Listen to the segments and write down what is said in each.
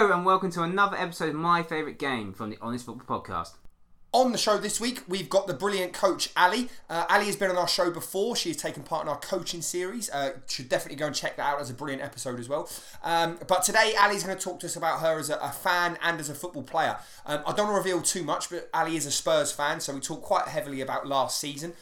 Hello and welcome to another episode of My Favourite Game from the Honest Football Podcast. On the show this week, we've got the brilliant coach, Ali. Ali has been on our show before. She has taken part in our coaching series. Should definitely go and check that out as a brilliant episode as well. But today, Ali's going to talk to us about her as a fan and as a football player. I don't want to reveal too much, but Ali is a Spurs fan, so we talk quite heavily about last season.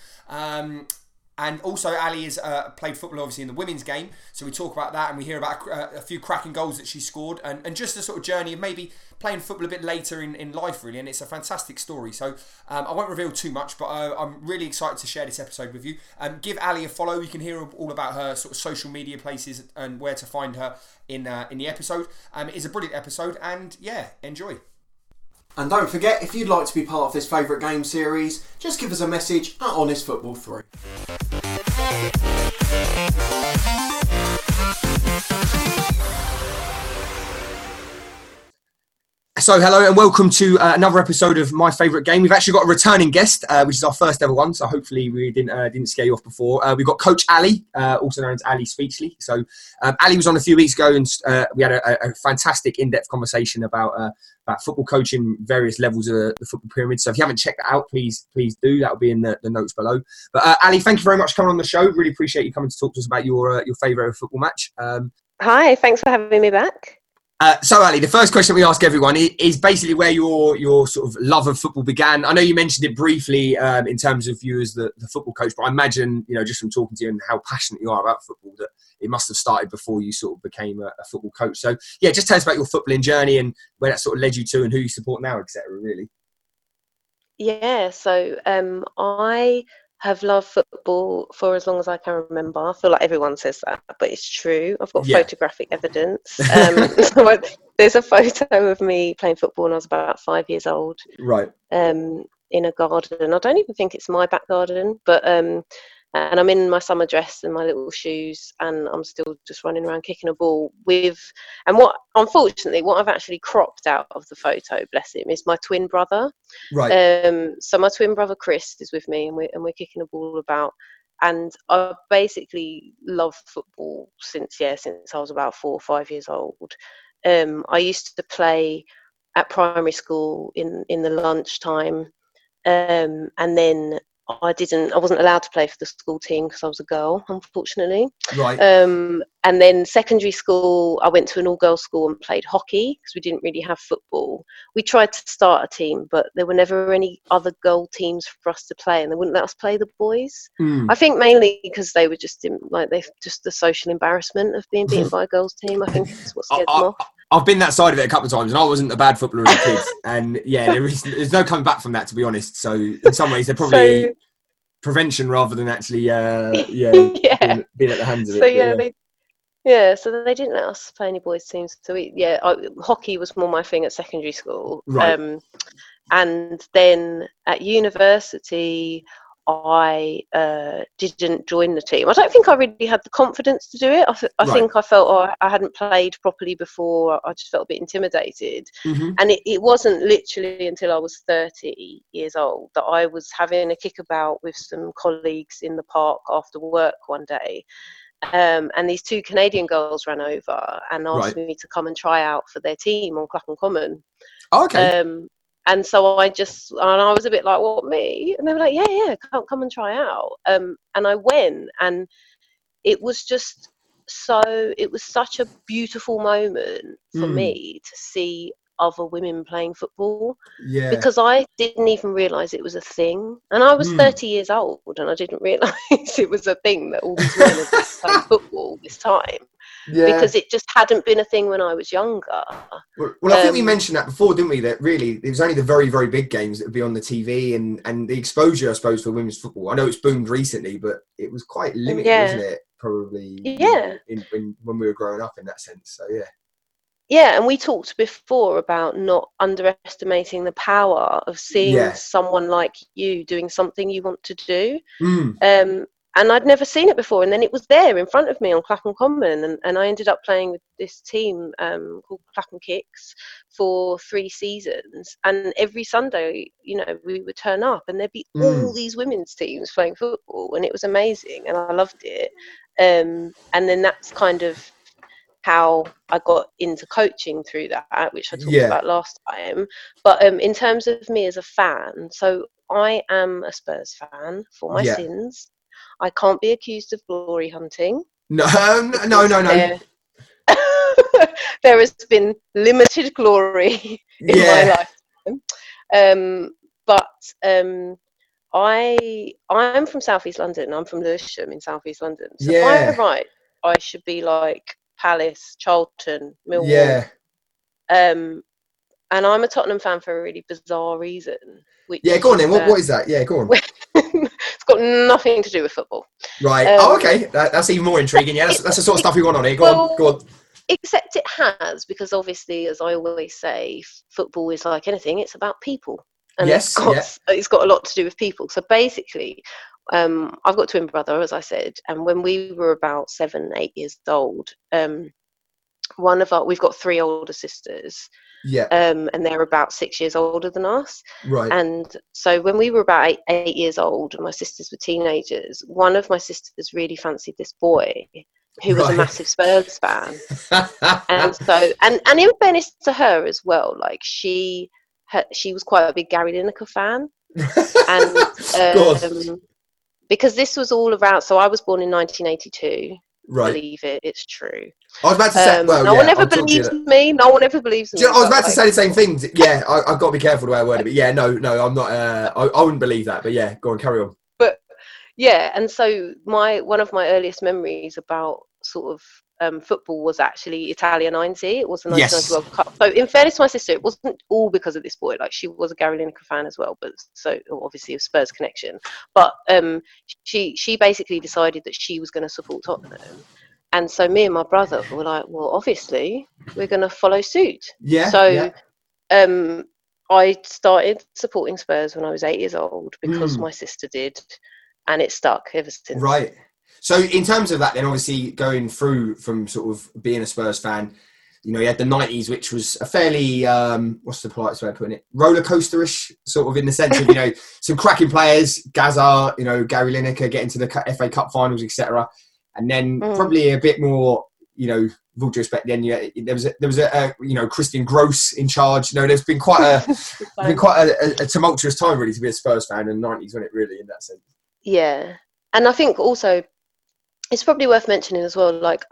And also, Ali has played football, obviously, in the women's game. So we talk about that and we hear about a few cracking goals that she scored and just the sort of journey of maybe playing football a bit later in life, really. And it's a fantastic story. So I won't reveal too much, but I'm really excited to share this episode with you. Give Ali a follow. You can hear all about her sort of social media places and where to find her in the episode. It's a brilliant episode and, yeah, enjoy. And don't forget, if you'd like to be part of this favourite game series, just give us a message at HonestFootball3. So hello and welcome to another episode of My Favourite Game. We've actually got a returning guest, which is our first ever one. So hopefully we didn't scare you off before. We've got Coach Ali, also known as Ali Speechley. So Ali was on a few weeks ago and we had a fantastic in-depth conversation about football coaching, various levels of the football pyramid. So if you haven't checked that out, please do. That'll be in the notes below. But Ali, thank you very much for coming on the show. Really appreciate you coming to talk to us about your favourite football match. Hi, thanks for having me back. So Ali, the first question we ask everyone is basically where your sort of love of football began. I know you mentioned it briefly in terms of you as the football coach, but I imagine, you know, just from talking to you and how passionate you are about football, that it must have started before you sort of became a football coach. So yeah, just tell us about your footballing journey and where that sort of led you to and who you support now, etc. Really. Yeah, so I have loved football for as long as I can remember. I feel like everyone says that, but it's true. I've got photographic evidence. So there's a photo of me playing football when I was about 5 years old. Right. In a garden. I don't even think it's my back garden, but and I'm in my summer dress and my little shoes, and I'm still just running around kicking a ball with. And what I've actually cropped out of the photo, bless him, is my twin brother. Right. So my twin brother Chris is with me, and we're kicking a ball about. And I basically love football since I was about 4 or 5 years old. I used to play at primary school in the lunchtime, and then. I wasn't allowed to play for the school team because I was a girl, unfortunately. Right. And then secondary school, I went to an all-girls school and played hockey because we didn't really have football. We tried to start a team, but there were never any other girl teams for us to play, and they wouldn't let us play the boys. Mm. I think mainly because they were just the social embarrassment of being beaten by a girls team. I think is what scared them off. I've been that side of it a couple of times, and I wasn't a bad footballer as a kid. And yeah, there's no coming back from that, to be honest. So in some ways, they're probably prevention rather than actually, being at the hands of it. So so they didn't let us play any boys' teams. So hockey was more my thing at secondary school. Right. And then at university, I didn't join the team. I don't think I really had the confidence to do it. I think I felt I hadn't played properly before. I just felt a bit intimidated. Mm-hmm. And it wasn't literally until I was 30 years old that I was having a kickabout with some colleagues in the park after work one day. And these two Canadian girls ran over and asked me to come and try out for their team on Clapham Common. Oh, okay. And so I was a bit like, what, me? And they were like, come and try out. And I went, and it was such a beautiful moment for me to see other women playing football. Yeah. Because I didn't even realise it was a thing. And I was 30 years old, and I didn't realise it was a thing that all these women were playing football this time. Yeah. Because it just hadn't been a thing when I was younger. Well, I think we mentioned that before, didn't we? That really, it was only the very, very big games that would be on the TV and the exposure, I suppose, for women's football. I know it's boomed recently, but it was quite limited, wasn't it? Probably. Yeah. When we were growing up in that sense. So, yeah. Yeah, and we talked before about not underestimating the power of seeing someone like you doing something you want to do. And I'd never seen it before. And then it was there in front of me on Clapham Common. And I ended up playing with this team called Clapham Kicks for 3 seasons. And every Sunday, you know, we would turn up and there'd be all these women's teams playing football. And it was amazing. And I loved it. And then that's kind of how I got into coaching through that, which I talked about last time. But in terms of me as a fan, so I am a Spurs fan for my sins. I can't be accused of glory hunting. No. There has been limited glory in my lifetime. I'm from South East London. I'm from Lewisham in South East London. So if I arrived, I should be like Palace, Charlton, Millwall. Yeah. And I'm a Tottenham fan for a really bizarre reason. Which go on then. What is that? Yeah, go on. It's got nothing to do with football. Right. Okay. That's even more intriguing. Yeah, that's the sort of stuff we want on here. Go on. Except it has, because obviously, as I always say, football is like anything. It's about people. And it's got a lot to do with people. So basically, I've got twin brother, as I said, and when we were about 7, 8 years old, we've got three older sisters. Yeah. And they're about 6 years older than us. Right. And so when we were about eight years old and my sisters were teenagers, one of my sisters really fancied this boy who was a massive Spurs fan. And so and in fairness to her as well, like she was quite a big Gary Lineker fan, and because this was all around. So I was born in 1982. Right. Believe it, it's true. I was about to say, no one ever believes me. No one ever believes me. I was about to say the same thing. Yeah, I've got to be careful the way I word it. But I'm not. I wouldn't believe that. But yeah, go on, carry on. But yeah, and so one of my earliest memories about sort of. Football was actually Italia 90. It was the 1990 World Cup. So in fairness to my sister, it wasn't all because of this boy. Like, she was a Gary Lineker fan as well, but so obviously a Spurs connection. But she basically decided that she was going to support Tottenham. And so me and my brother were like, well, obviously we're going to follow suit. Yeah. So I started supporting Spurs when I was 8 years old because my sister did, and it stuck ever since. Right. So in terms of that, then obviously going through from sort of being a Spurs fan, you know, you had the 90s, which was a fairly, what's the politest way of putting it? Roller coaster-ish, sort of in the sense of, you know, some cracking players, Gazza, you know, Gary Lineker getting to the FA Cup finals, etc. And then probably a bit more, you know, with all due respect, then there was a you know, Christian Gross in charge. You know, there's been quite a tumultuous time really to be a Spurs fan in the 90s, wasn't it really, in that sense? Yeah. And I think also, it's probably worth mentioning as well, like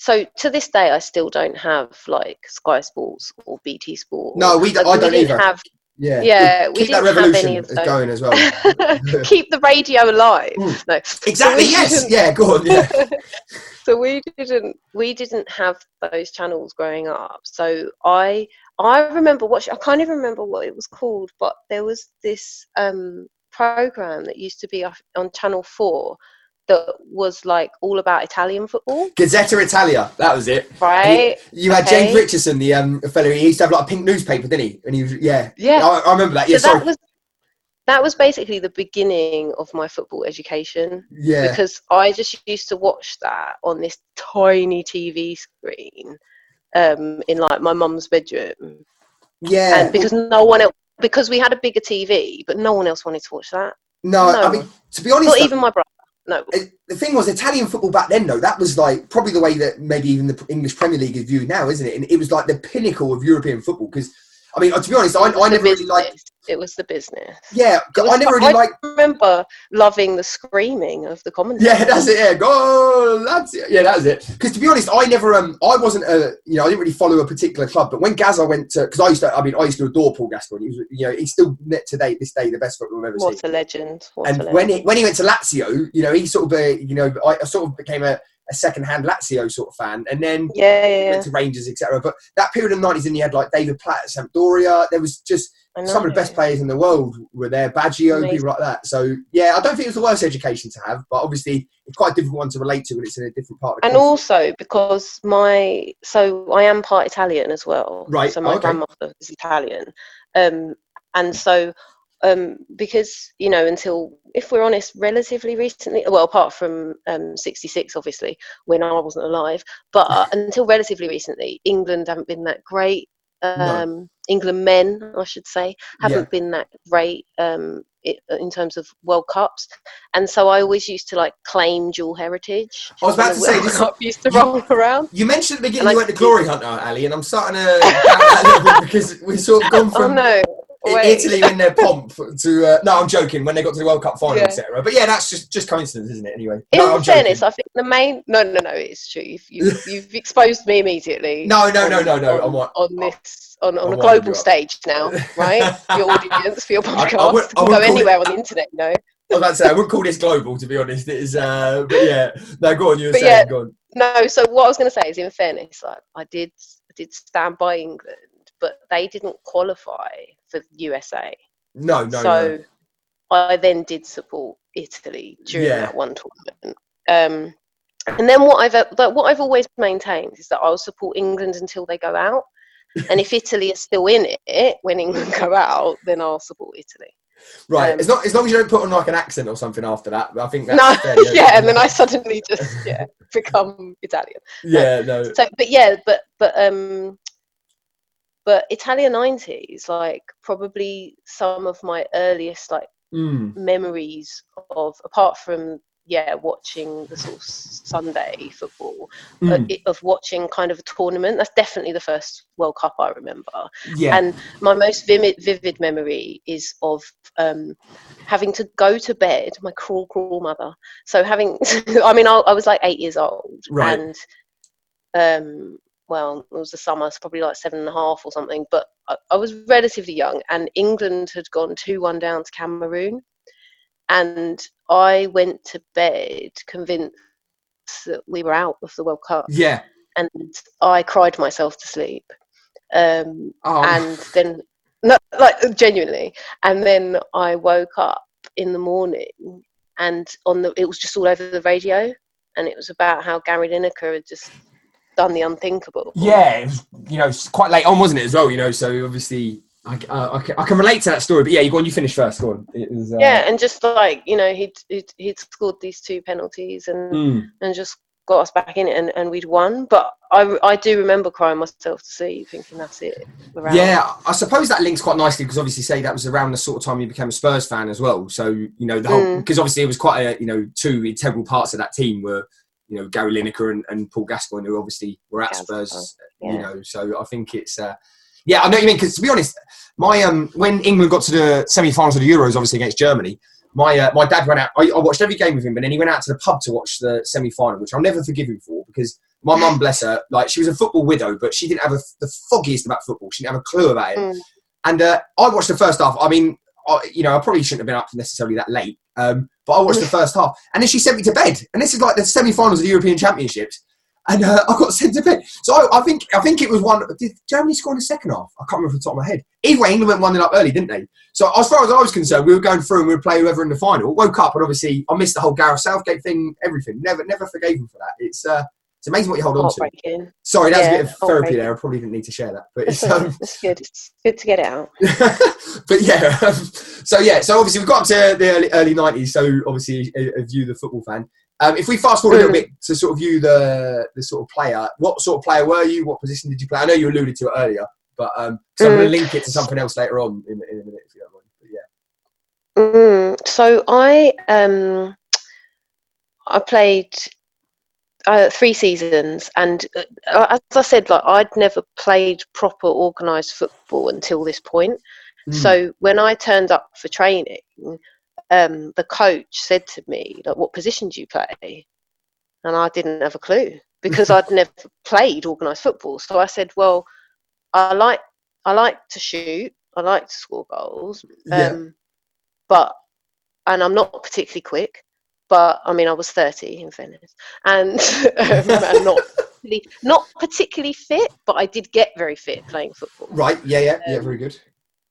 so to this day, I still don't have like Sky Sports or BT Sport. No, I don't either. Keep that revolution going as well. Keep the radio alive. Mm. No. Exactly, so yes. Yeah, go on. Yeah. So we didn't have those channels growing up. So I remember I can't even remember what it was called, but there was this program that used to be on Channel 4 that was like all about Italian football. Gazzetta Italia, that was it. Right. You had James Richardson, the fellow. He used to have like a pink newspaper, didn't he? And he was, I remember that. Yeah, so that was basically the beginning of my football education. Yeah. Because I just used to watch that on this tiny TV screen, in like my mum's bedroom. Yeah. And because because we had a bigger TV, but no one else wanted to watch that. No. I mean, to be honest, not even my brother. No. The thing was, Italian football back then, though, that was like probably the way that maybe even the English Premier League is viewed now, isn't it? And it was like the pinnacle of European football because, I mean, to be honest, I never really liked... It was the business. Yeah, I remember loving the screaming of the commentary. Yeah, that's it, yeah. Goal, Lazio. Yeah, that was it. Because to be honest, I never, I wasn't I didn't really follow a particular club, but when Gazza went to, because I used to adore Paul Gascoigne. He was, you know, he's still this day, the best footballer I've ever seen. What a legend. When he went to Lazio, you know, he sort of, I sort of became a second-hand Lazio sort of fan, and then went to Rangers, etc. But that period of the 90s, and you had like David Platt at Sampdoria. There was just some of the best players in the world were there. Baggio, people like that. So yeah, I don't think it was the worst education to have, but obviously it's quite a difficult one to relate to when it's in a different part of the country. And also because I am part Italian as well. Right. So my grandmother is Italian, and so. Because, you know, until, if we're honest, relatively recently, well, apart from 66, obviously, when I wasn't alive, but until relatively recently, England haven't been that great. England men, I should say, haven't been that great in terms of World Cups, and so I always used to like claim dual heritage. I was about to say, this used to roll around. You mentioned at the beginning you went to Glory Hunter, Ali, and I'm starting to that a little bit because we've sort of gone from Italy in their pomp to no, I'm joking. When they got to the World Cup final, etc. But yeah, that's just coincidence, isn't it? Anyway, in fairness, I think the main no, it's true. You've exposed me immediately. No. On a global stage now, right? Your audience for your podcast I can go anywhere on the internet, you know. I was about to say, I wouldn't call this global, to be honest. It is, but yeah. No, go on. You were saying, go on. No, so what I was going to say is, in fairness, I did stand by England, but they didn't qualify for USA. No. So I then did support Italy during that one tournament. And then what I've always maintained is that I'll support England until they go out. And if Italy is still in it when England go out, then I'll support Italy. Right, it's not as long as you don't put on like an accent or something after that. I think that's fair, and then I suddenly just become Italian. Yeah, no. So, but Italia 90 is like probably some of my earliest like memories of, apart from watching the sort of Sunday football, of watching kind of a tournament. That's definitely the first World Cup I remember. Yeah. And my most vivid memory is of having to go to bed, my cruel, cruel mother. So I was like 8 years old. Right. And, well, it was the summer, so probably like 7.5 or something. But I was relatively young, and England had gone 2-1 down to Cameroon. And I went to bed convinced that we were out of the World Cup. Yeah. And I cried myself to sleep. And then, no, like genuinely. And then I woke up in the morning, and it was just all over the radio, and it was about how Gary Lineker had just done the unthinkable. Yeah, it was, quite late on, wasn't it, as well? So obviously. I can relate to that story, but you go on. You finish first. Go on. It was, and just like he'd scored these two penalties and just got us back in it, and we'd won. But I do remember crying myself to sleep, thinking that's it. I suppose that links quite nicely because obviously that was around the sort of time you became a Spurs fan as well. So the whole because obviously it was quite a two integral parts of that team were Gary Lineker and Paul Gascoigne, who obviously were at Spurs. Yeah. So I think it's. Yeah, I know what you mean, because to be honest, my when England got to the semi-finals of the Euros, obviously against Germany, my dad went out, I watched every game with him, but then he went out to the pub to watch the semi-final, which I'll never forgive him for, because my mum, bless her, like she was a football widow, but she didn't have the foggiest about football. She didn't have a clue about it. And I watched the first half. I mean, I probably shouldn't have been up necessarily that late, but I watched the first half. And then she sent me to bed. And this is like the semi-finals of the European Championships. And I got sent to bed. So I think it was one. Did Germany score in the second half? I can't remember from the top of my head. Either way, England went 1-0 up early, didn't they? So as far as I was concerned, we were going through and we would play whoever in the final. Woke up and obviously I missed the whole Gareth Southgate thing, everything. Never forgave him for that. It's amazing what you hold on to. Sorry, that was a bit of therapy there. I probably didn't need to share that. But it's good. It's good to get it out. But yeah. So obviously we got up to the early 90s. So obviously of you, the football fan. If we fast forward a little bit to sort of you, the sort of player, what sort of player were you? What position did you play? I know you alluded to it earlier, but I'm going to link it to something else later on in a minute, if you don't mind. So I played 3 seasons, and as I said, like I'd never played proper organised football until this point. So when I turned up for training. The coach said to me, like, what position do you play? And I didn't have a clue because I'd never played organised football. So I said, well, I like to shoot. I like to score goals. But I'm not particularly quick, but I mean, I was 30 in fairness and I'm not particularly fit, but I did get very fit playing football. Right. Yeah. Very good.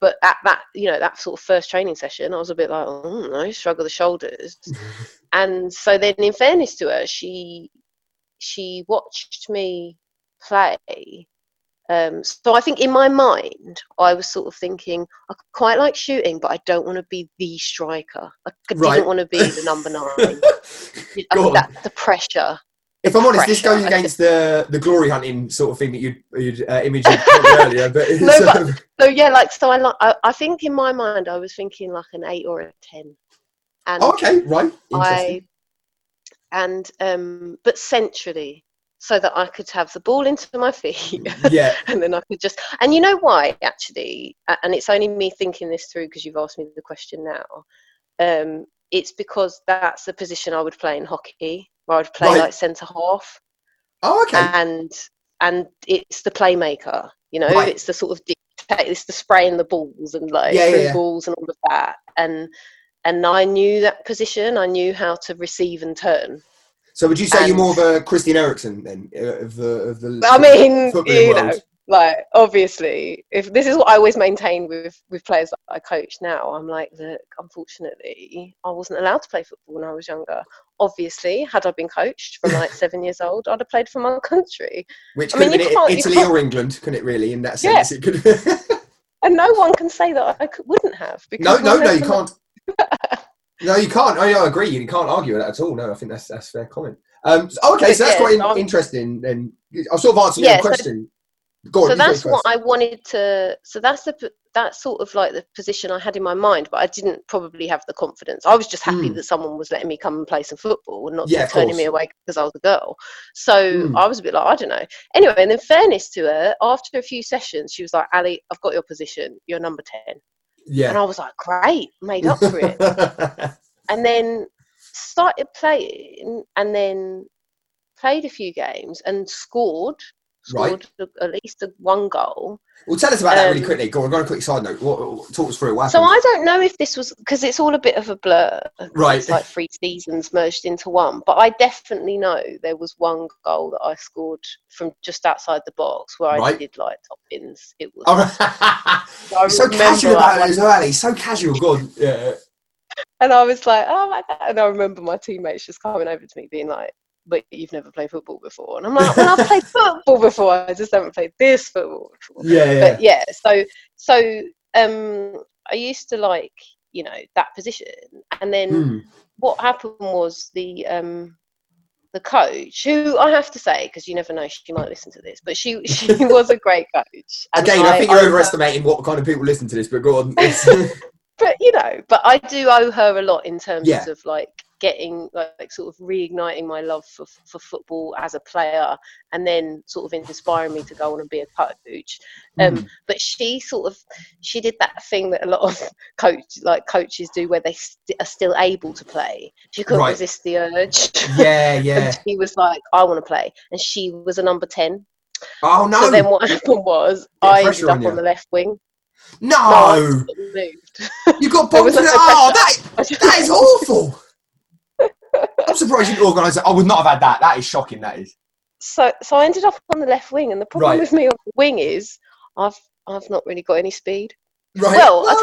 But at that, that sort of first training session, I was a bit like, I struggle the shoulders. And so then in fairness to her, she watched me play. So I think in my mind, I was sort of thinking, I quite like shooting, but I don't want to be the striker. I didn't want to be the number 9. I think that's the pressure If I'm honest, this goes against the glory hunting sort of thing that you'd imaged earlier. But I think in my mind I was thinking like an 8 or a 10. And interesting. But centrally, so that I could have the ball into my feet. Yeah. And then I could just, and you know why actually, and it's only me thinking this through because you've asked me the question now. It's because that's the position I would play in hockey, where I'd play like centre half. Oh, okay. And it's the playmaker, you know, it's the sort of dictate, it's the spraying the balls and balls and all of that. And I knew that position. I knew how to receive and turn. So would you say you're more of a Christian Eriksen then? Obviously, if this is what I always maintain with players that I coach now, I'm like, look, unfortunately, I wasn't allowed to play football when I was younger. Obviously, had I been coached from like 7 years old, I'd have played for my country. Which could have been Italy or England, couldn't it really, in that sense? Yeah. It could. And no one can say that wouldn't have. Because no, you can't. No, you can't. I agree. You can't argue with that at all. No, I think that's fair comment. So that's quite interesting. Then I'll sort of answer your question. So that's what I wanted to. So that's sort of like the position I had in my mind, but I didn't probably have the confidence. I was just happy that someone was letting me come and play some football and not turning me away because I was a girl. So I was a bit like, I don't know. Anyway, and in fairness to her, after a few sessions, she was like, Ali, I've got your position. You're number 10. Yeah. And I was like, great, made up for it. And then started playing, and then played a few games and scored at least one goal. Well, tell us about that really quickly. Go on, a quick side note. Talk us through. So I don't know if this was, because it's all a bit of a blur. Right. It's like 3 seasons merged into one. But I definitely know there was one goal that I scored from just outside the box where I did like top bins. It was so casual about it as well, Ali. So casual. God. Yeah. And I was like, oh my God. And I remember my teammates just coming over to me being like, but you've never played football before. And I'm like, well, I've played football before. I just haven't played this football before. Yeah. But yeah, so I used to like, you know, that position. And then what happened was the coach, who I have to say, because you never know, she might listen to this, but she was a great coach. And again, I think you're overestimating what kind of people listen to this, but go on. But, you know, but I do owe her a lot in terms of like, getting like sort of reigniting my love for football as a player, and then sort of inspiring me to go on and be a coach. But she did that thing that a lot of coaches do, where they are still able to play. She couldn't resist the urge. Yeah. She was like, I want to play, and she was a number 10. Oh no! So then what happened was I ended up on the left wing. No, you got bumped. That is awful. I'm surprised you organised that. I would not have had that. That is shocking, that is. So I ended up on the left wing, and the problem with me on the wing is I've not really got any speed. Right. Well, I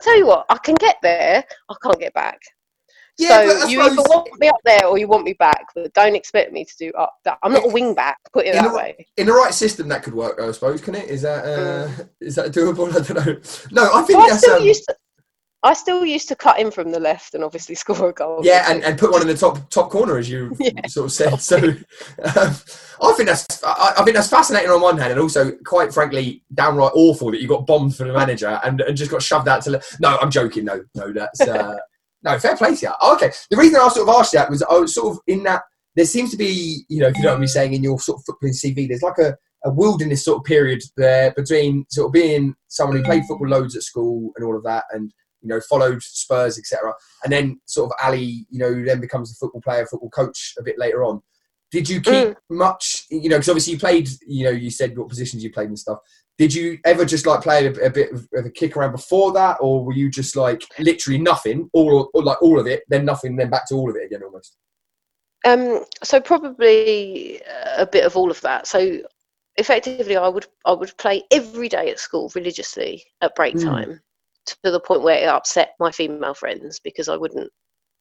tell you what, I can get there, I can't get back. Yeah, so you either want me up there or you want me back, but don't expect me to do up that. I'm not a wing back, put it that way. In the right system, that could work, I suppose, can it? Is that is that doable? I don't know. No, I think that's... I still used to cut in from the left and obviously score a goal. Yeah, and put one in the top corner, as you sort of said. So I think that's fascinating on one hand, and also, quite frankly, downright awful that you got bombed for the manager and just got shoved out to... No, I'm joking. No, that's... no, fair play to you. Oh, okay. The reason I sort of asked you that was I was sort of in that... There seems to be, you know, if you know what I'm saying, in your sort of footballing CV, there's like a wilderness sort of period there between sort of being someone who played football loads at school and all of that, and... you know, followed Spurs, etc. And then sort of Ali, you know, then becomes a football player, football coach a bit later on. Did you keep much, you know, because obviously you played, you know, you said what positions you played and stuff. Did you ever just like play a bit of a kick around before that? Or were you just like literally nothing, or like all of it, then nothing, then back to all of it again almost? So probably a bit of all of that. So effectively I would play every day at school religiously at break time. To the point where it upset my female friends because I wouldn't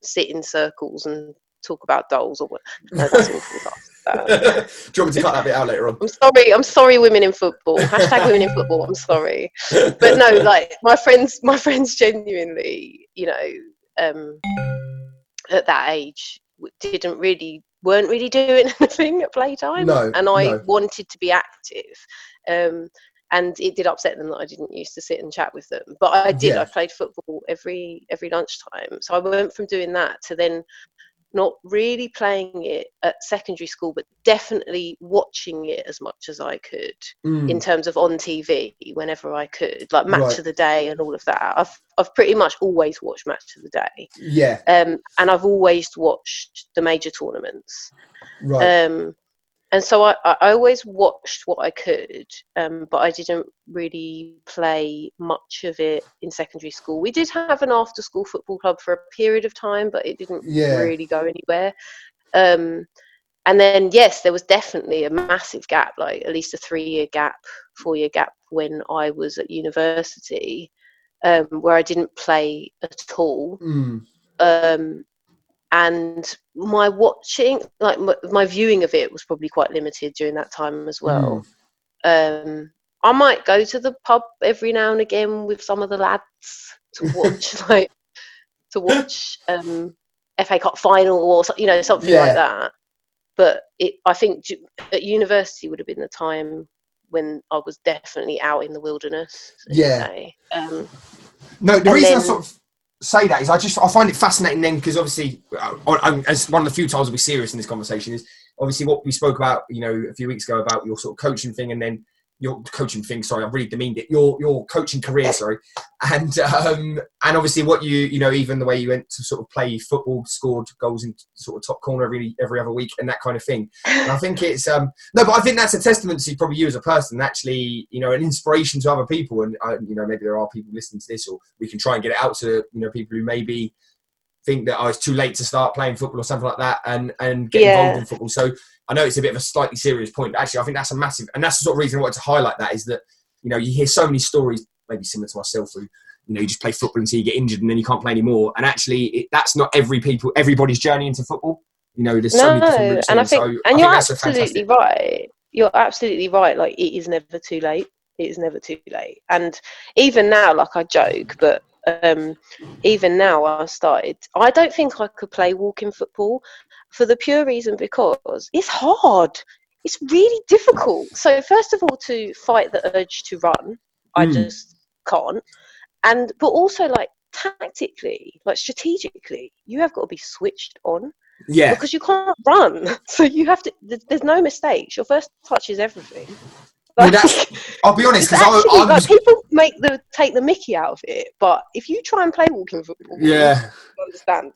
sit in circles and talk about dolls or what. No, that's awful. Do you want me to cut that bit out later on? I'm sorry, women in football. # women in football. I'm sorry, but no, like my friends, genuinely, you know, at that age, didn't really weren't really doing anything at playtime. No. Wanted to be active. And it did upset them that I didn't used to sit and chat with them. But I did. Yeah. I played football every lunchtime. So I went from doing that to then not really playing it at secondary school, but definitely watching it as much as I could in terms of on TV whenever I could, like Match of the Day and all of that. I've pretty much always watched Match of the Day. Yeah. And I've always watched the major tournaments. Right. And so I always watched what I could, but I didn't really play much of it in secondary school. We did have an after-school football club for a period of time, but it didn't really go anywhere. And then, yes, there was definitely a massive gap, like at least a 4-year gap when I was at university, where I didn't play at all. And my watching, like my viewing of it was probably quite limited during that time as well. I might go to the pub every now and again with some of the lads to watch FA Cup final or something like that. But I think at university would have been the time when I was definitely out in the wilderness. The reason I sort of say that is I find it fascinating then, because obviously as one of the few times I'll be serious in this conversation is obviously what we spoke about a few weeks ago about your sort of coaching thing and then your coaching career and obviously what you even the way you went to sort of play football, scored goals in sort of top corner every other week and that kind of thing. And I think it's I think that's a testament to probably you as a person, actually, an inspiration to other people. And maybe there are people listening to this, or we can try and get it out to people who maybe think that it's too late to start playing football or something like that and get involved in football. So I know it's a bit of a slightly serious point, but actually I think that's a massive, and that's the sort of reason I wanted to highlight that, is that, you hear so many stories, maybe similar to myself, who, you just play football until you get injured and then you can't play anymore. And actually that's not everybody's journey into football. There's so many different routes. I think you're absolutely right. You're absolutely right. Like, it is never too late. It is never too late. And even now, like, I joke, but even now I don't think I could play walking football for the pure reason because it's hard. It's really difficult. So first of all, to fight the urge to run, I just can't. And but also, like, tactically, like strategically, you have got to be switched on. Yeah. Because you can't run. So you have to, there's no mistakes. Your first touch is everything. Like, I'll be honest, because people take the mickey out of it, but if you try and play walking football, you understand.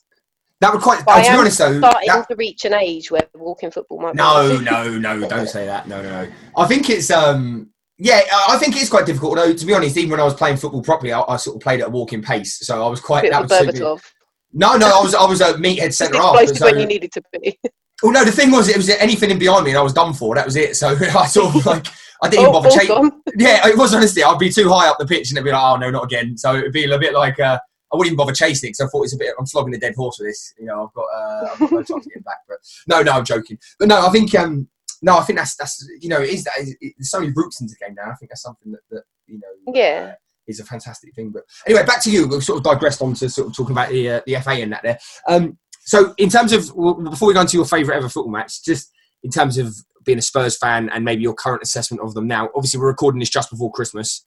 That would quite. I'll be honest though, starting to reach an age where walking football might. No, don't say that. No. I think it's I think it's quite difficult. Although, to be honest, even when I was playing football properly, I sort of played at a walking pace, so I was quite. A bit of Berbatov. I was a meathead centre half. When you needed to be. Well, no, the thing was, it was anything in behind me, and I was done for. That was it. So I sort of like. I didn't bother chasing. Yeah, it was honestly. I'd be too high up the pitch and it'd be like, oh no, not again. So it'd be a bit like I wouldn't even bother chasing because I thought I'm flogging a dead horse with this. I've got no time to get back. But no, I'm joking. But no, I think that's there's so many roots into the game now. I think that's something that is a fantastic thing. But anyway, back to you. We've sort of digressed on to sort of talking about the FA and that there. So in terms of before we go into your favourite ever football match, just in terms of being a Spurs fan and maybe your current assessment of them now. Obviously, we're recording this just before Christmas,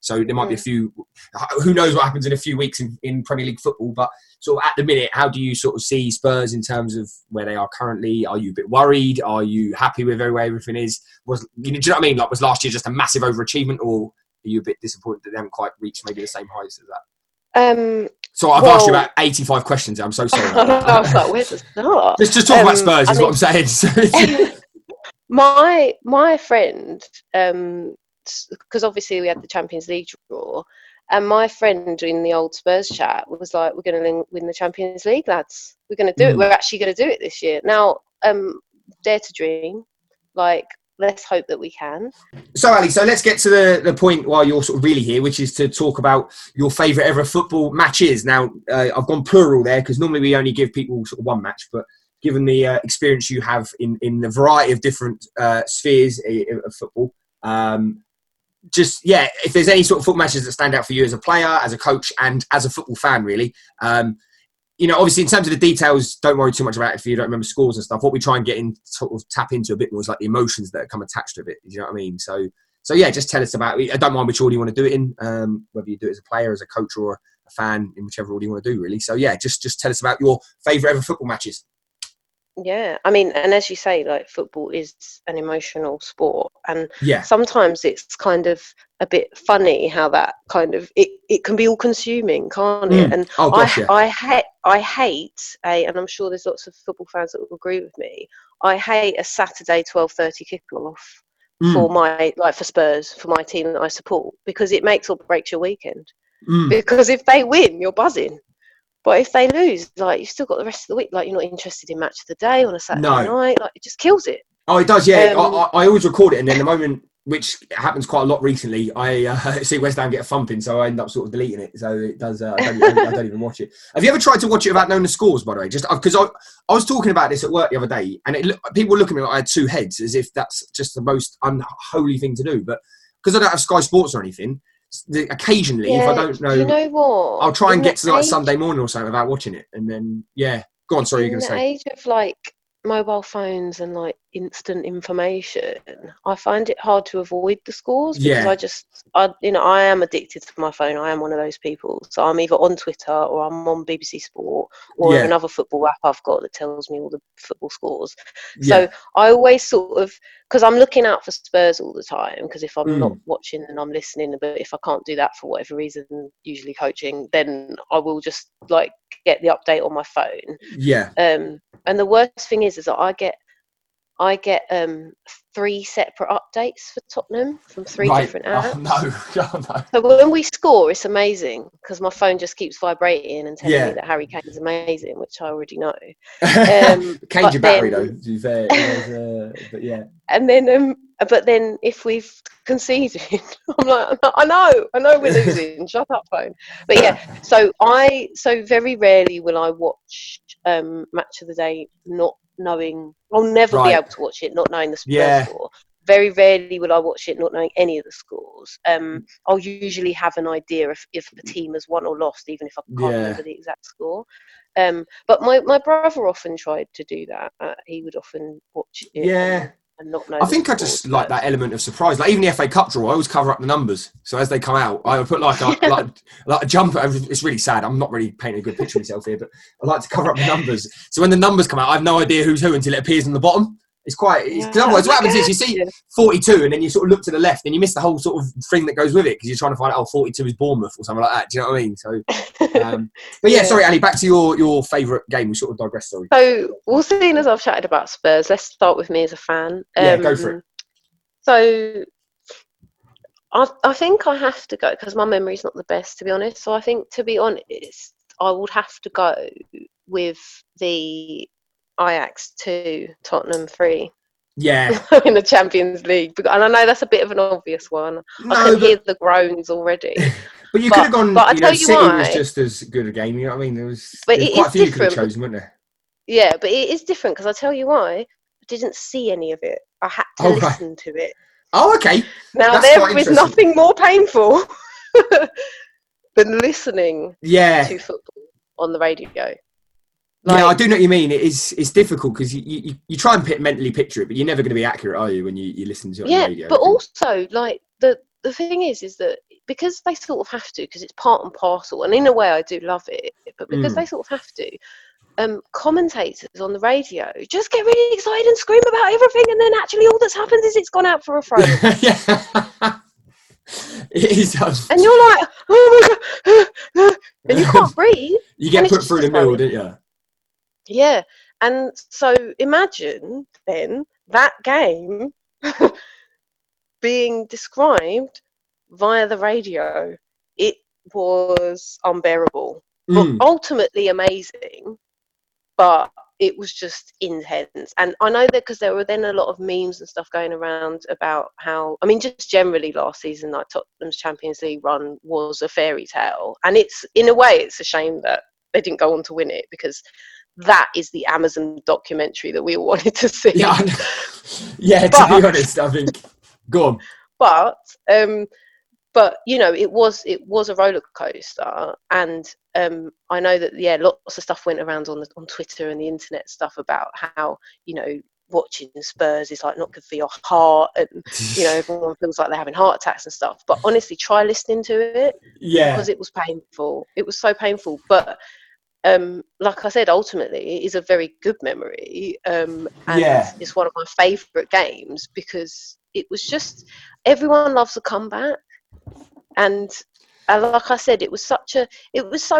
so there might be a few. Who knows what happens in a few weeks in Premier League football? But sort of at the minute, how do you sort of see Spurs in terms of where they are currently? Are you a bit worried? Are you happy with where everything is? Do you know what I mean? Like, was last year just a massive overachievement, or are you a bit disappointed that they haven't quite reached maybe the same heights as that? So I've asked you about 85 questions. I'm so sorry. I was like, where to start? Let's just talk about Spurs. What I'm saying. My friend, because obviously we had the Champions League draw, and my friend in the old Spurs chat was like, we're going to win the Champions League, lads. We're going to do it. We're actually going to do it this year. Now, dare to dream. Like, let's hope that we can. So, Ali, let's get to the point while you're sort of really here, which is to talk about your favourite ever football matches. Now, I've gone plural there because normally we only give people sort of one match, but given the experience you have in the variety of different spheres of football, if there's any sort of football matches that stand out for you as a player, as a coach, and as a football fan, really, you know, obviously in terms of the details, don't worry too much about it if you don't remember scores and stuff. What we try and get in, sort of tap into a bit more is like the emotions that come attached to it. Do you know what I mean? So yeah, just tell us about it. I don't mind which order you want to do it in, whether you do it as a player, as a coach, or a fan, in whichever order you want to do, really. So yeah, just tell us about your favourite ever football matches. Yeah, I mean, and as you say, like, football is an emotional sport, and sometimes it's kind of a bit funny how that kind of it can be all-consuming, can't it? And I hate and I'm sure there's lots of football fans that will agree with me. I hate a Saturday 12:30 kick-off for Spurs, for my team that I support, because it makes or breaks your weekend. Because if they win, you're buzzing. But if they lose, like, you've still got the rest of the week. Like, you're not interested in match of the day on a Saturday night. Like, it just kills it. Oh, it does, yeah. I always record it, and then the moment, which happens quite a lot recently, I see West Ham get a thumping, so I end up sort of deleting it. So it does, I don't even watch it. Have you ever tried to watch it without knowing the scores, by the way? Just because I was talking about this at work the other day, and people look at me like I had two heads, as if that's just the most unholy thing to do. But because I don't have Sky Sports or anything, occasionally, if I don't know, you know what? I'll try and get to like Sunday morning or something without watching it, and then go on. Sorry, you're going to say. In the age of like mobile phones and like instant information, I find it hard to avoid the scores because I am addicted to my phone. I am one of those people, so I'm either on Twitter or I'm on BBC Sport or another football app I've got that tells me all the football scores. So I always sort of, because I'm looking out for Spurs all the time, because if I'm not watching, then I'm listening. But if I can't do that for whatever reason, usually coaching, then I will just like get the update on my phone. And the worst thing is that I get three separate updates for Tottenham from three different apps. Oh, no. So when we score, it's amazing because my phone just keeps vibrating and telling me that Harry Kane is amazing, which I already know. Change your battery though, to be fair. But yeah. And then, but then if we've conceded, I'm like, I know we're losing. Shut up, phone. But yeah, so very rarely will I watch match of the day not knowing. I'll never be able to watch it not knowing the Spurs score. Very rarely will I watch it not knowing any of the scores. I'll usually have an idea if the team has won or lost, even if I can't remember the exact score. But my brother often tried to do that. He would often watch it and not know. I think I just like that element of surprise. Like even the FA Cup draw, I always cover up the numbers. So as they come out, I would put like a jumper. It's really sad. I'm not really painting a good picture of myself here, but I like to cover up the numbers. So when the numbers come out, I have no idea who's who until it appears on the bottom. Otherwise what happens is you see 42 and then you sort of look to the left and you miss the whole sort of thing that goes with it because you're trying to find out 42 is Bournemouth or something like that. Do you know what I mean? So, but sorry, Ali, back to your favourite game. We sort of digressed, sorry. So, well, seeing as I've chatted about Spurs, let's start with me as a fan. Go for it. So, I think I have to go because my memory's not the best, to be honest. So, I think, to be honest, I would have to go with the Ajax 2, Tottenham 3. Yeah. In the Champions League. And I know that's a bit of an obvious one. No, I can hear the groans already. But you could have gone, but City was just as good a game, you know what I mean? There was quite a few you could have chosen, weren't there? Yeah, but it is different because I tell you why, I didn't see any of it. I had to listen to it. Oh, okay. Now, there is nothing more painful than listening to football on the radio. Like, yeah, I do know what you mean. It's difficult because you try and mentally picture it, but you're never going to be accurate, are you, when you listen to it on the radio? Yeah, but also, like, the thing is that because they sort of have to, because it's part and parcel, and in a way I do love it, but because they sort of have to, commentators on the radio just get really excited and scream about everything, and then actually all that's happened is it's gone out for a throw. It is. And you're like, oh my God, and you can't breathe. You get put through the mill, don't you? Yeah, and so imagine then that game being described via the radio. It was unbearable, but ultimately amazing, but it was just intense. And I know that because there were then a lot of memes and stuff going around about how, I mean, just generally last season, like Tottenham's Champions League run was a fairy tale. And it's, in a way, it's a shame that they didn't go on to win it because that is the Amazon documentary that we all wanted to see. Yeah, to be honest, I think. Go on. But But, you know, it was a roller coaster. And I know that, yeah, lots of stuff went around on Twitter and the internet stuff about how, you know, watching Spurs is like not good for your heart, and you know, everyone feels like they're having heart attacks and stuff. But honestly, try listening to it, yeah, because it was painful. It was so painful. But like I said, ultimately, it is a very good memory, and yeah, it's one of my favourite games because it was just, everyone loves a comeback, and like I said, it was so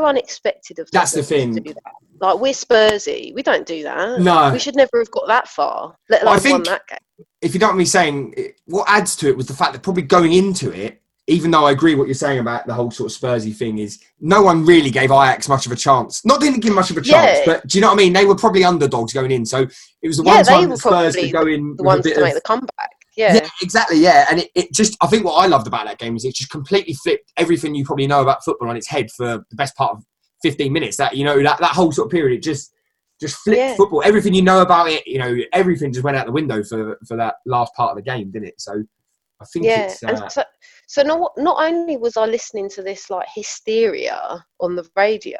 unexpected of them. That's the thing. To do that. Like, we're Spursy, we don't do that. No, we should never have got that far. Let alone won that game. If you don't mind me saying, what adds to it was the fact that probably going into it, even though I agree what you're saying about the whole sort of Spursy thing, is no one really gave Ajax much of a chance. Not didn't give much of a chance, yeah, but do you know what I mean? They were probably underdogs going in, so it was the one time that Spurs could go in. The ones to make the comeback. Yeah. Yeah, exactly, yeah. And it just, I think what I loved about that game is it just completely flipped everything you probably know about football on its head for the best part of 15 minutes. That, you know, that whole sort of period, it just flipped football. Everything you know about it, you know, everything just went out the window for that last part of the game, didn't it? So I think it's... So not only was I listening to this, like, hysteria on the radio,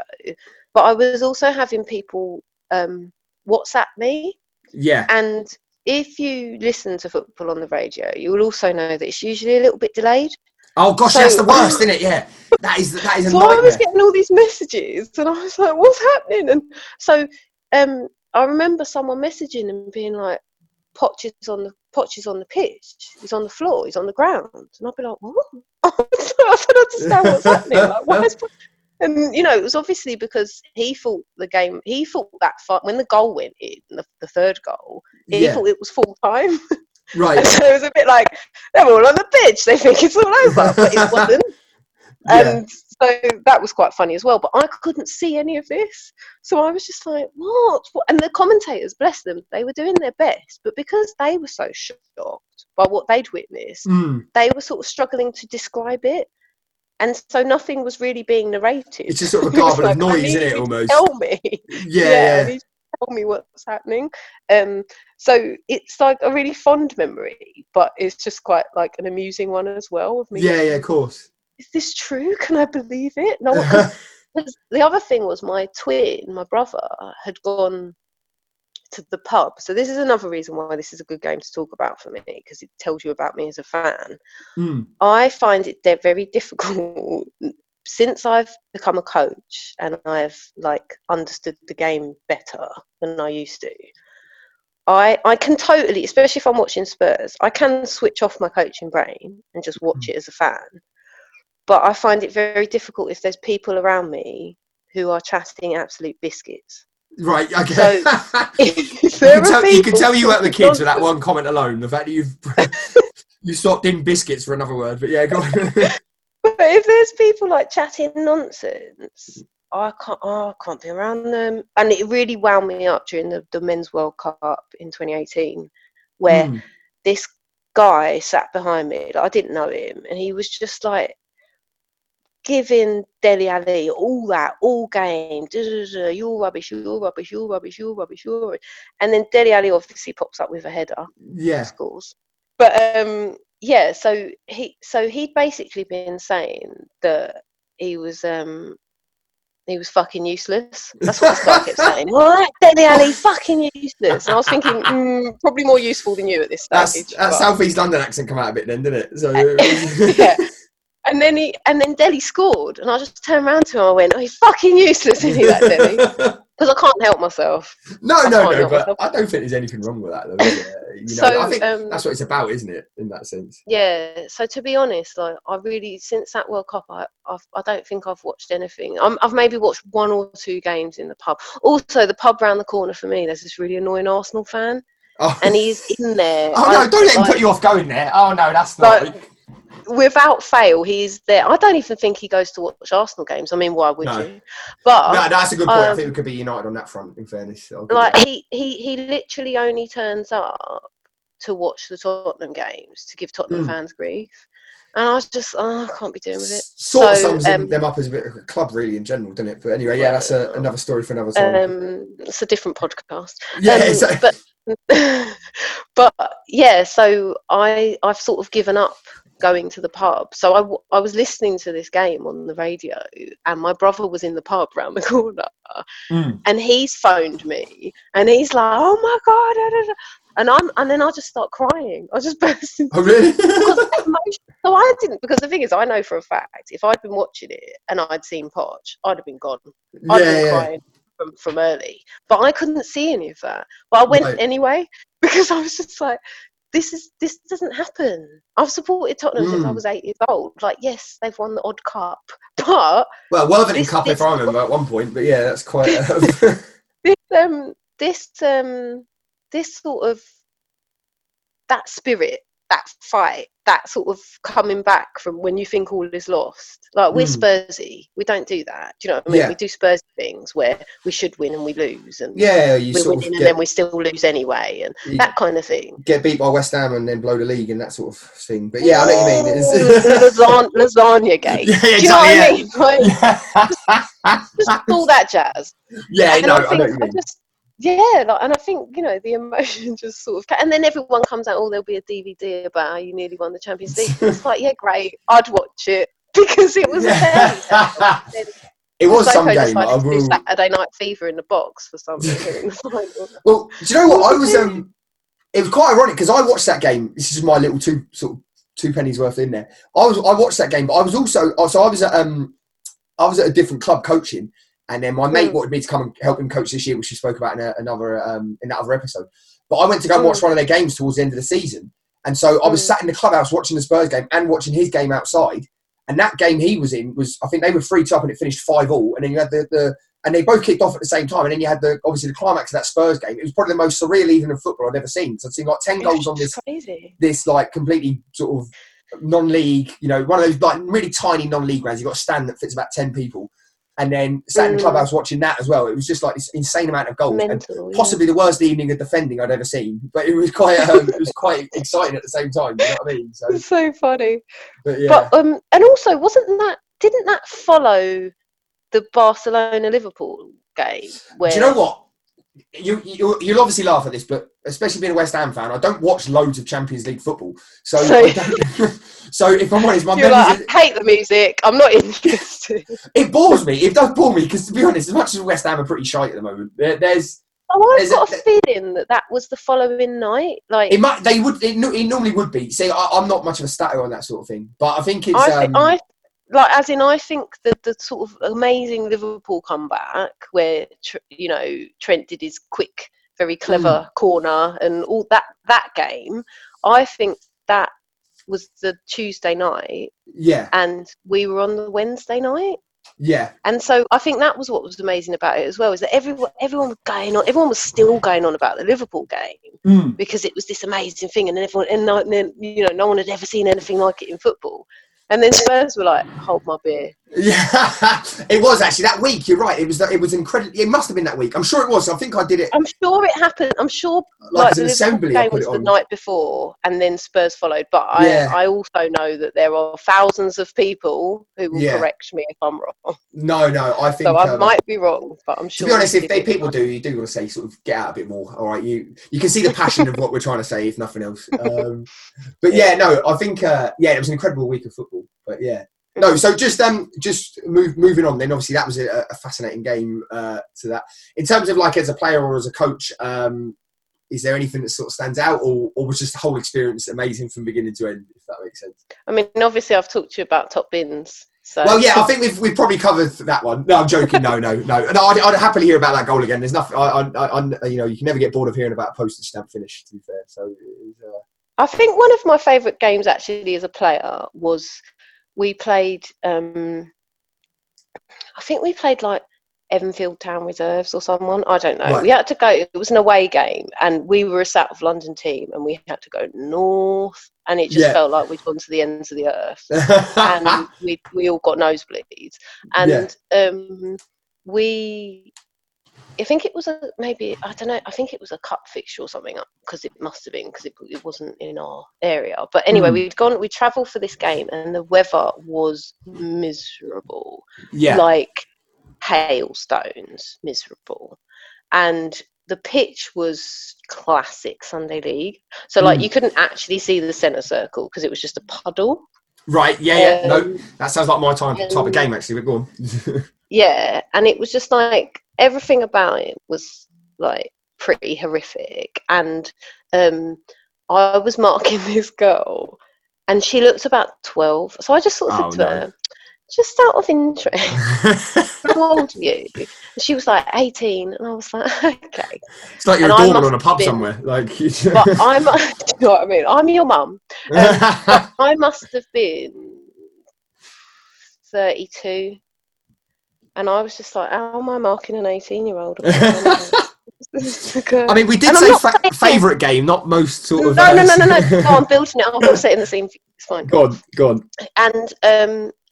but I was also having people WhatsApp me. Yeah. And... if you listen to football on the radio, you will also know that it's usually a little bit delayed. Oh, gosh, so, that's the worst, isn't it? Yeah, that is a nightmare. So I was getting all these messages, and I was like, what's happening? And so I remember someone messaging and being like, Potch is on the pitch. He's on the floor. He's on the ground. And I'd be like, what? I don't understand what's happening. Like, why is Potch? And, you know, it was obviously because he thought that when the goal went in, the third goal, he thought it was full time. Right. And so it was a bit like, they're all on the pitch, they think it's all over, but it wasn't. And so that was quite funny as well. But I couldn't see any of this. So I was just like, what? And the commentators, bless them, they were doing their best. But because they were so shocked by what they'd witnessed, they were sort of struggling to describe it. And so nothing was really being narrated. It's just sort of a garble like, of noise, isn't it, almost? Tell me. Yeah. Yeah. Tell me what's happening. So it's like a really fond memory, but it's just quite like an amusing one as well. Of me. Yeah, of course. Is this true? Can I believe it? No. The other thing was my twin, my brother, had gone to the pub. So this is another reason why this is a good game to talk about for me, because it tells you about me as a fan. I find it very difficult since I've become a coach and I've like understood the game better than I used to. I can totally, especially if I'm watching Spurs, I can switch off my coaching brain and just watch it as a fan. But I find it very difficult if there's people around me who are chatting absolute biscuits. Right, okay. So, you can tell you weren't the kids with that one comment alone. The fact that you stopped in biscuits for another word, but yeah, go on. But if there's people like chatting nonsense, I can't be around them. And it really wound me up during the Men's World Cup in 2018, where this guy sat behind me. Like, I didn't know him, and he was just like, giving Dele Alli all that, all game, you're rubbish, you're rubbish, you're rubbish, you're rubbish, you're rubbish. And then Dele Alli obviously pops up with a header. Yeah. Scores. But, so he'd basically been saying that he was fucking useless. That's what this guy kept saying. All right, Dele Alli, fucking useless. And I was thinking, probably more useful than you at this stage. That South East London accent come out a bit then, didn't it? So, yeah. And then Dele scored, and I just turned around to him. And I went, "Oh, he's fucking useless, isn't he, that Dele?" Because I can't help myself. No. But myself. I don't think there's anything wrong with that, though. Is there? You know, so, I think that's what it's about, isn't it? In that sense. Yeah. So to be honest, like I really, since that World Cup, I don't think I've watched anything. I've maybe watched one or two games in the pub. Also, the pub round the corner for me. There's this really annoying Arsenal fan, and he's in there. Oh no! Don't let him put you off going there. Oh no, that's not. Like, without fail, he's there. I don't even think he goes to watch Arsenal games. I mean, why would you? But no, that's a good point. I think we could be united on that front, in fairness. Like, he literally only turns up to watch the Tottenham games, to give Tottenham fans grief. And I was just, I can't be doing with it. Sort of sums them up as a bit of a club, really, in general, doesn't it? But anyway, yeah, that's another story for another time. It's a different podcast. Yeah, exactly. But yeah, so I've sort of given up going to the pub. So I was listening to this game on the radio, and my brother was in the pub round the corner, and he's phoned me, and he's like, "Oh my God!" And then I just start crying. I just burst into tears. Oh, really? So I didn't, because the thing is, I know for a fact, if I'd been watching it and I'd seen Potch, I'd have been gone. I'd been crying from early. But I couldn't see any of that. But I went anyway, because I was just like, this doesn't happen. I've supported Tottenham since I was 8 years old. Like, yes, they've won the odd cup, but... Well, Worthington Cup, if I remember, at one point. But yeah, that's quite... This sort of, that spirit, that fight, that sort of coming back from when you think all is lost. Like, we're Spursy. We don't do that. Do you know what I mean? Yeah. We do Spurs things where we should win and we lose. And we're winning and then we still lose anyway. And that kind of thing. Get beat by West Ham and then blow the league and that sort of thing. But yeah, I know what you mean. It's lasagna game. Yeah, exactly, do you know what I mean? Like, just all that jazz. Yeah, and I know what you mean. And I think, you know, the emotion just sort of... And then everyone comes out, there'll be a DVD about how you nearly won the Champions League. It's like, yeah, great, I'd watch it, because it was a It was some game. I will... Saturday Night Fever in the box for some reason. Well, do you know what? I was... it was quite ironic, because I watched that game. This is my little two pennies worth in there. I watched that game, but I was also... So I was at a different club coaching. And then my mate wanted me to come and help him coach this year, which we spoke about in that other episode. But I went to go and watch one of their games towards the end of the season. And so I was sat in the clubhouse watching the Spurs game and watching his game outside. And that game he was in was, I think they were 3-0 and it finished 5-5. And then you had and they both kicked off at the same time. And then you had the climax of that Spurs game. It was probably the most surreal evening of football I'd ever seen. So I'd seen like 10 goals on this like completely sort of non-league, you know, one of those like really tiny non-league grounds. You've got a stand that fits about 10 people. And then sat in the clubhouse watching that as well. It was just like this insane amount of goals. Mental, and possibly the worst evening of defending I'd ever seen. But it was quite exciting at the same time. You know what I mean? So, it's so funny. But, yeah. But and also, didn't that follow the Barcelona-Liverpool game? Where... Do you know what? You'll obviously laugh at this, but especially being a West Ham fan, I don't watch loads of Champions League football. So if I'm honest, my memories... I hate the music. I'm not interested. It bores me. It does bore me, because to be honest, as much as West Ham are pretty shite at the moment, I've got a feeling that was the following night. Like it normally would be. See, I'm not much of a statter on that sort of thing, but I think it's... I think that the sort of amazing Liverpool comeback where, you know, Trent did his quick, very clever corner and all that game, I think that was the Tuesday night. Yeah. And we were on the Wednesday night. Yeah. And so I think that was what was amazing about it as well, is that everyone was still going on about the Liverpool game because it was this amazing thing and then, you know, no one had ever seen anything like it in football. And then Spurs were like, hold my beer. Yeah, it was actually that week. You're right. It was incredible. It must have been that week. I'm sure it was. I think I did it. I'm sure it happened. I'm sure the Liverpool game was the night before and then Spurs followed. But I also know that there are thousands of people who will correct me if I'm wrong. No, I think... So I might be wrong, but I'm sure... To be honest, you do want to say sort of get out a bit more. All right, you can see the passion of what we're trying to say, if nothing else. But I think, it was an incredible week of football. But yeah. No, so just moving on then, obviously that was a fascinating game to that. In terms of like as a player or as a coach, is there anything that sort of stands out or was just the whole experience amazing from beginning to end, if that makes sense? I mean, obviously I've talked to you about top bins. So. Well, yeah, I think we've probably covered that one. No, I'm joking. No. I'd happily hear about that goal again. There's nothing, I you know, you can never get bored of hearing about a postage stamp finish, to be fair. So, I think one of my favourite games actually as a player was... We played, like Evanfield Town Reserves or someone. I don't know. Right. We had to go. It was an away game, and we were a South London team, and we had to go north, and it just felt like we'd gone to the ends of the earth, and we all got nosebleeds, and we. I think it was a cup fixture or something, because it must have been, because it wasn't in our area. But anyway, we travelled for this game and the weather was miserable, like hailstones, miserable. And the pitch was classic Sunday League. So, like, you couldn't actually see the centre circle because it was just a puddle. Right, yeah. No, that sounds like my type of game, actually. But go on. Yeah, and it was just, like, everything about it was, like, pretty horrific. And I was marking this girl, and she looked about 12. So I just sort of said to her, just out of interest, how old are you? And she was like 18, and I was like, okay. It's like you're a doorman on a pub somewhere. Like, but I'm, do you know what I mean? I'm your mum. I must have been 32, and I was just like, how am I marking an 18-year-old? I mean, we did say favourite game, not most sort of. No. No, I'm building it up. I'm setting the scene. It's fine. Go on.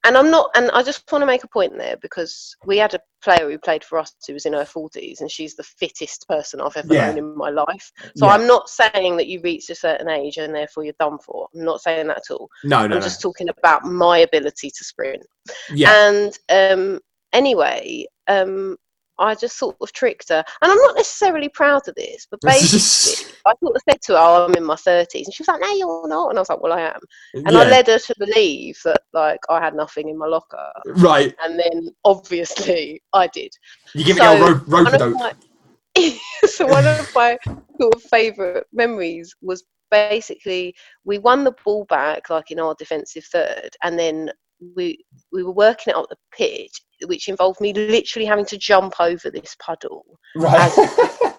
And I'm not, and I just want to make a point there because we had a player who played for us who was in her 40s, and she's the fittest person I've ever known in my life. So I'm not saying that you reach a certain age and therefore you're done for. I'm not saying that at all. No. Just talking about my ability to sprint. Yeah. And anyway, I just sort of tricked her. And I'm not necessarily proud of this, but basically I sort of said to her, I'm in my 30s. And she was like, no, you're not. And I was like, well, I am. And I led her to believe that, like, I had nothing in my locker. Right. And then, obviously, I did. You give it a rope dope. So one of my sort of favourite memories was basically we won the ball back, like, in our defensive third. And then we were working it up the pitch, which involved me literally having to jump over this puddle as it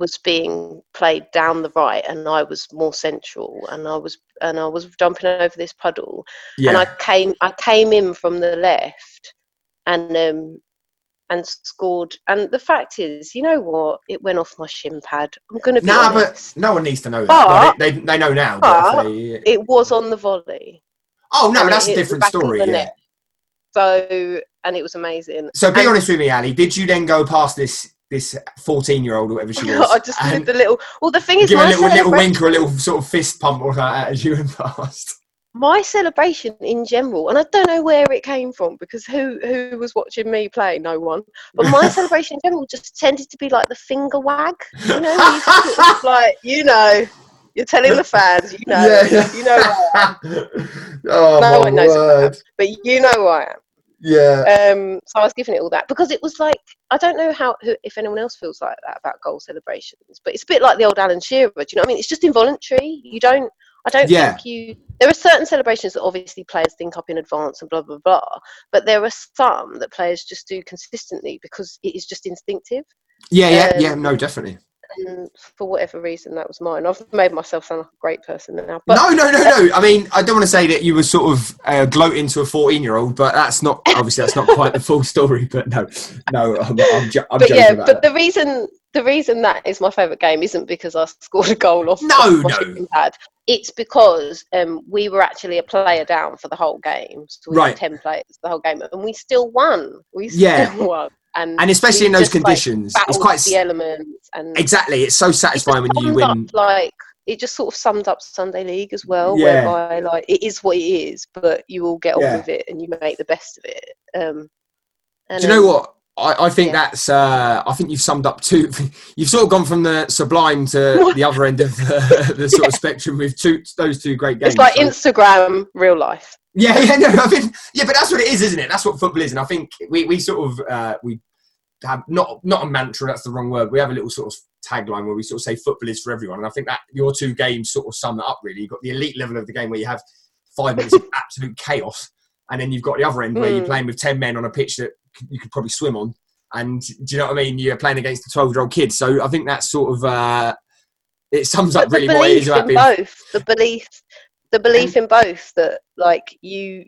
was being played down the right, and I was more central, and I was jumping over this puddle, and I came in from the left, and scored. And the fact is, you know what? It went off my shin pad. I'm going to be honest. But no one needs to know that. No, they know now. But it was on the volley. Oh no, that's a different story. So, and it was amazing. So be honest with me, Ali, did you then go past this 14-year-old or whatever she was? I just did the little... Well, the thing is... Give her a little wink or a little sort of fist pump or that as you went past. My celebration in general, and I don't know where it came from because who was watching me play? No one. But my celebration in general just tended to be like the finger wag. You know, you sort of like, you know... You're telling the fans, you know, you know I am. No one knows I am, but you know I am. Yeah. So I was giving it all that because it was like, I don't know if anyone else feels like that about goal celebrations, but it's a bit like the old Alan Shearer. Do you know what I mean? It's just involuntary. There are certain celebrations that obviously players think up in advance and blah, blah, blah. But there are some that players just do consistently because it is just instinctive. Yeah. No, definitely. And for whatever reason, that was mine. I've made myself sound like a great person now. But no. I mean, I don't want to say that you were sort of gloating to a 14-year-old, but that's not quite the full story. But no, I'm joking about that. But the reason that is my favourite game isn't because I scored a goal off. No. It's because we were actually a player down for the whole game. So we had 10 players the whole game, and we still won. We still won. And especially in those conditions, like, it's quite the elements. And exactly, it's so satisfying when you win. It just sort of summed up Sunday League as well, whereby like it is what it is, but you all get on with it and you make the best of it. And do you know what? I think that's. I think you've summed up two. You've sort of gone from the sublime to the other end of the sort of spectrum with those two great games. It's like Instagram, real life. But that's what it is, isn't it? That's what football is, and I think we sort of we have not a mantra. That's the wrong word. We have a little sort of tagline where we sort of say football is for everyone, and I think that your two games sort of sum that up. Really, you've got the elite level of the game where you have 5 minutes of absolute chaos, and then you've got the other end where you're playing with 10 men on a pitch that you could probably swim on. And do you know what I mean? You're playing against the 12-year-old kids, so I think that's sort of it sums up really what it is about both the belief. The belief in both that, like, you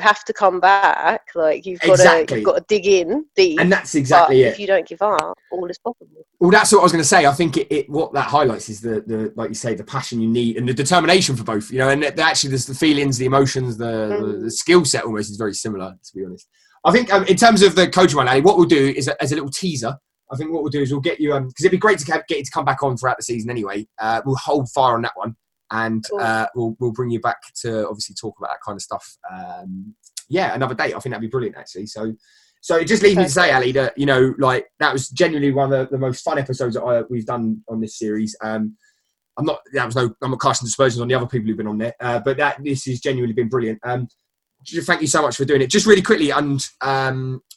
have to come back, like you've got to dig in deep, and that's exactly it. If you don't give up, all is possible. Well, that's what I was going to say. I think it what that highlights is the like you say, the passion you need and the determination for both. You know, and actually, there's the feelings, the emotions, the skill set almost is very similar. To be honest, I think in terms of the coaching one, Ali, what we'll do is as a little teaser. I think what we'll do is we'll get you because it'd be great to get you to come back on throughout the season anyway. We'll hold fire on that one. And we'll bring you back to obviously talk about that kind of stuff. Another date. I think that'd be brilliant, actually. So So it just leaves me to say, Ali, that, you know, like, that was genuinely one of the most fun episodes that we've done on this series. I'm not casting dispersions on the other people who've been on there, but this has genuinely been brilliant. Thank you so much for doing it. Just really quickly, and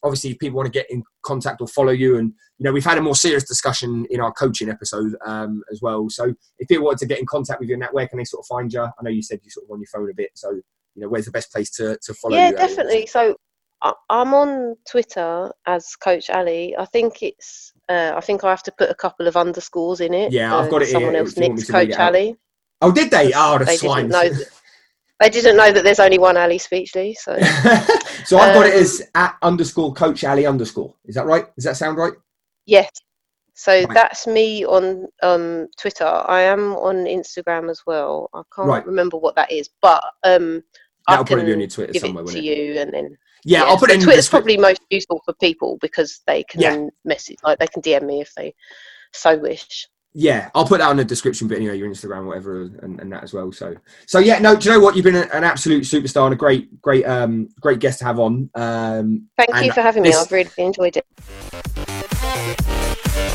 obviously if people want to get in contact or follow you, and you know, we've had a more serious discussion in our coaching episode as well. So if people wanted to get in contact with you and that, where can they sort of find you? I know you said you sort of on your phone a bit, so you know, where's the best place to follow you? Yeah, definitely. So I'm on Twitter as Coach Ali. I think it's I think I have to put a couple of underscores in it. Yeah, I've got it. Someone else nicks Coach Ali. Oh, did they? Oh, the swines. They didn't know that there's only one Ali Speechley. So so I've got it as @_CoachAli_. Is that right? Does that sound right? Yes. So right. That's me on Twitter. I am on Instagram as well. I can't remember what that is, but that'll probably be on your Twitter somewhere, won't it? You and then I'll put it in Twitter's probably most useful for people because they can message, like they can DM me if they so wish. Yeah, I'll put that on the description, but anyway, your Instagram, whatever, and that as well. So yeah, no, do you know what? You've been an absolute superstar and a great guest to have on. Thank you for having me. I've really enjoyed it.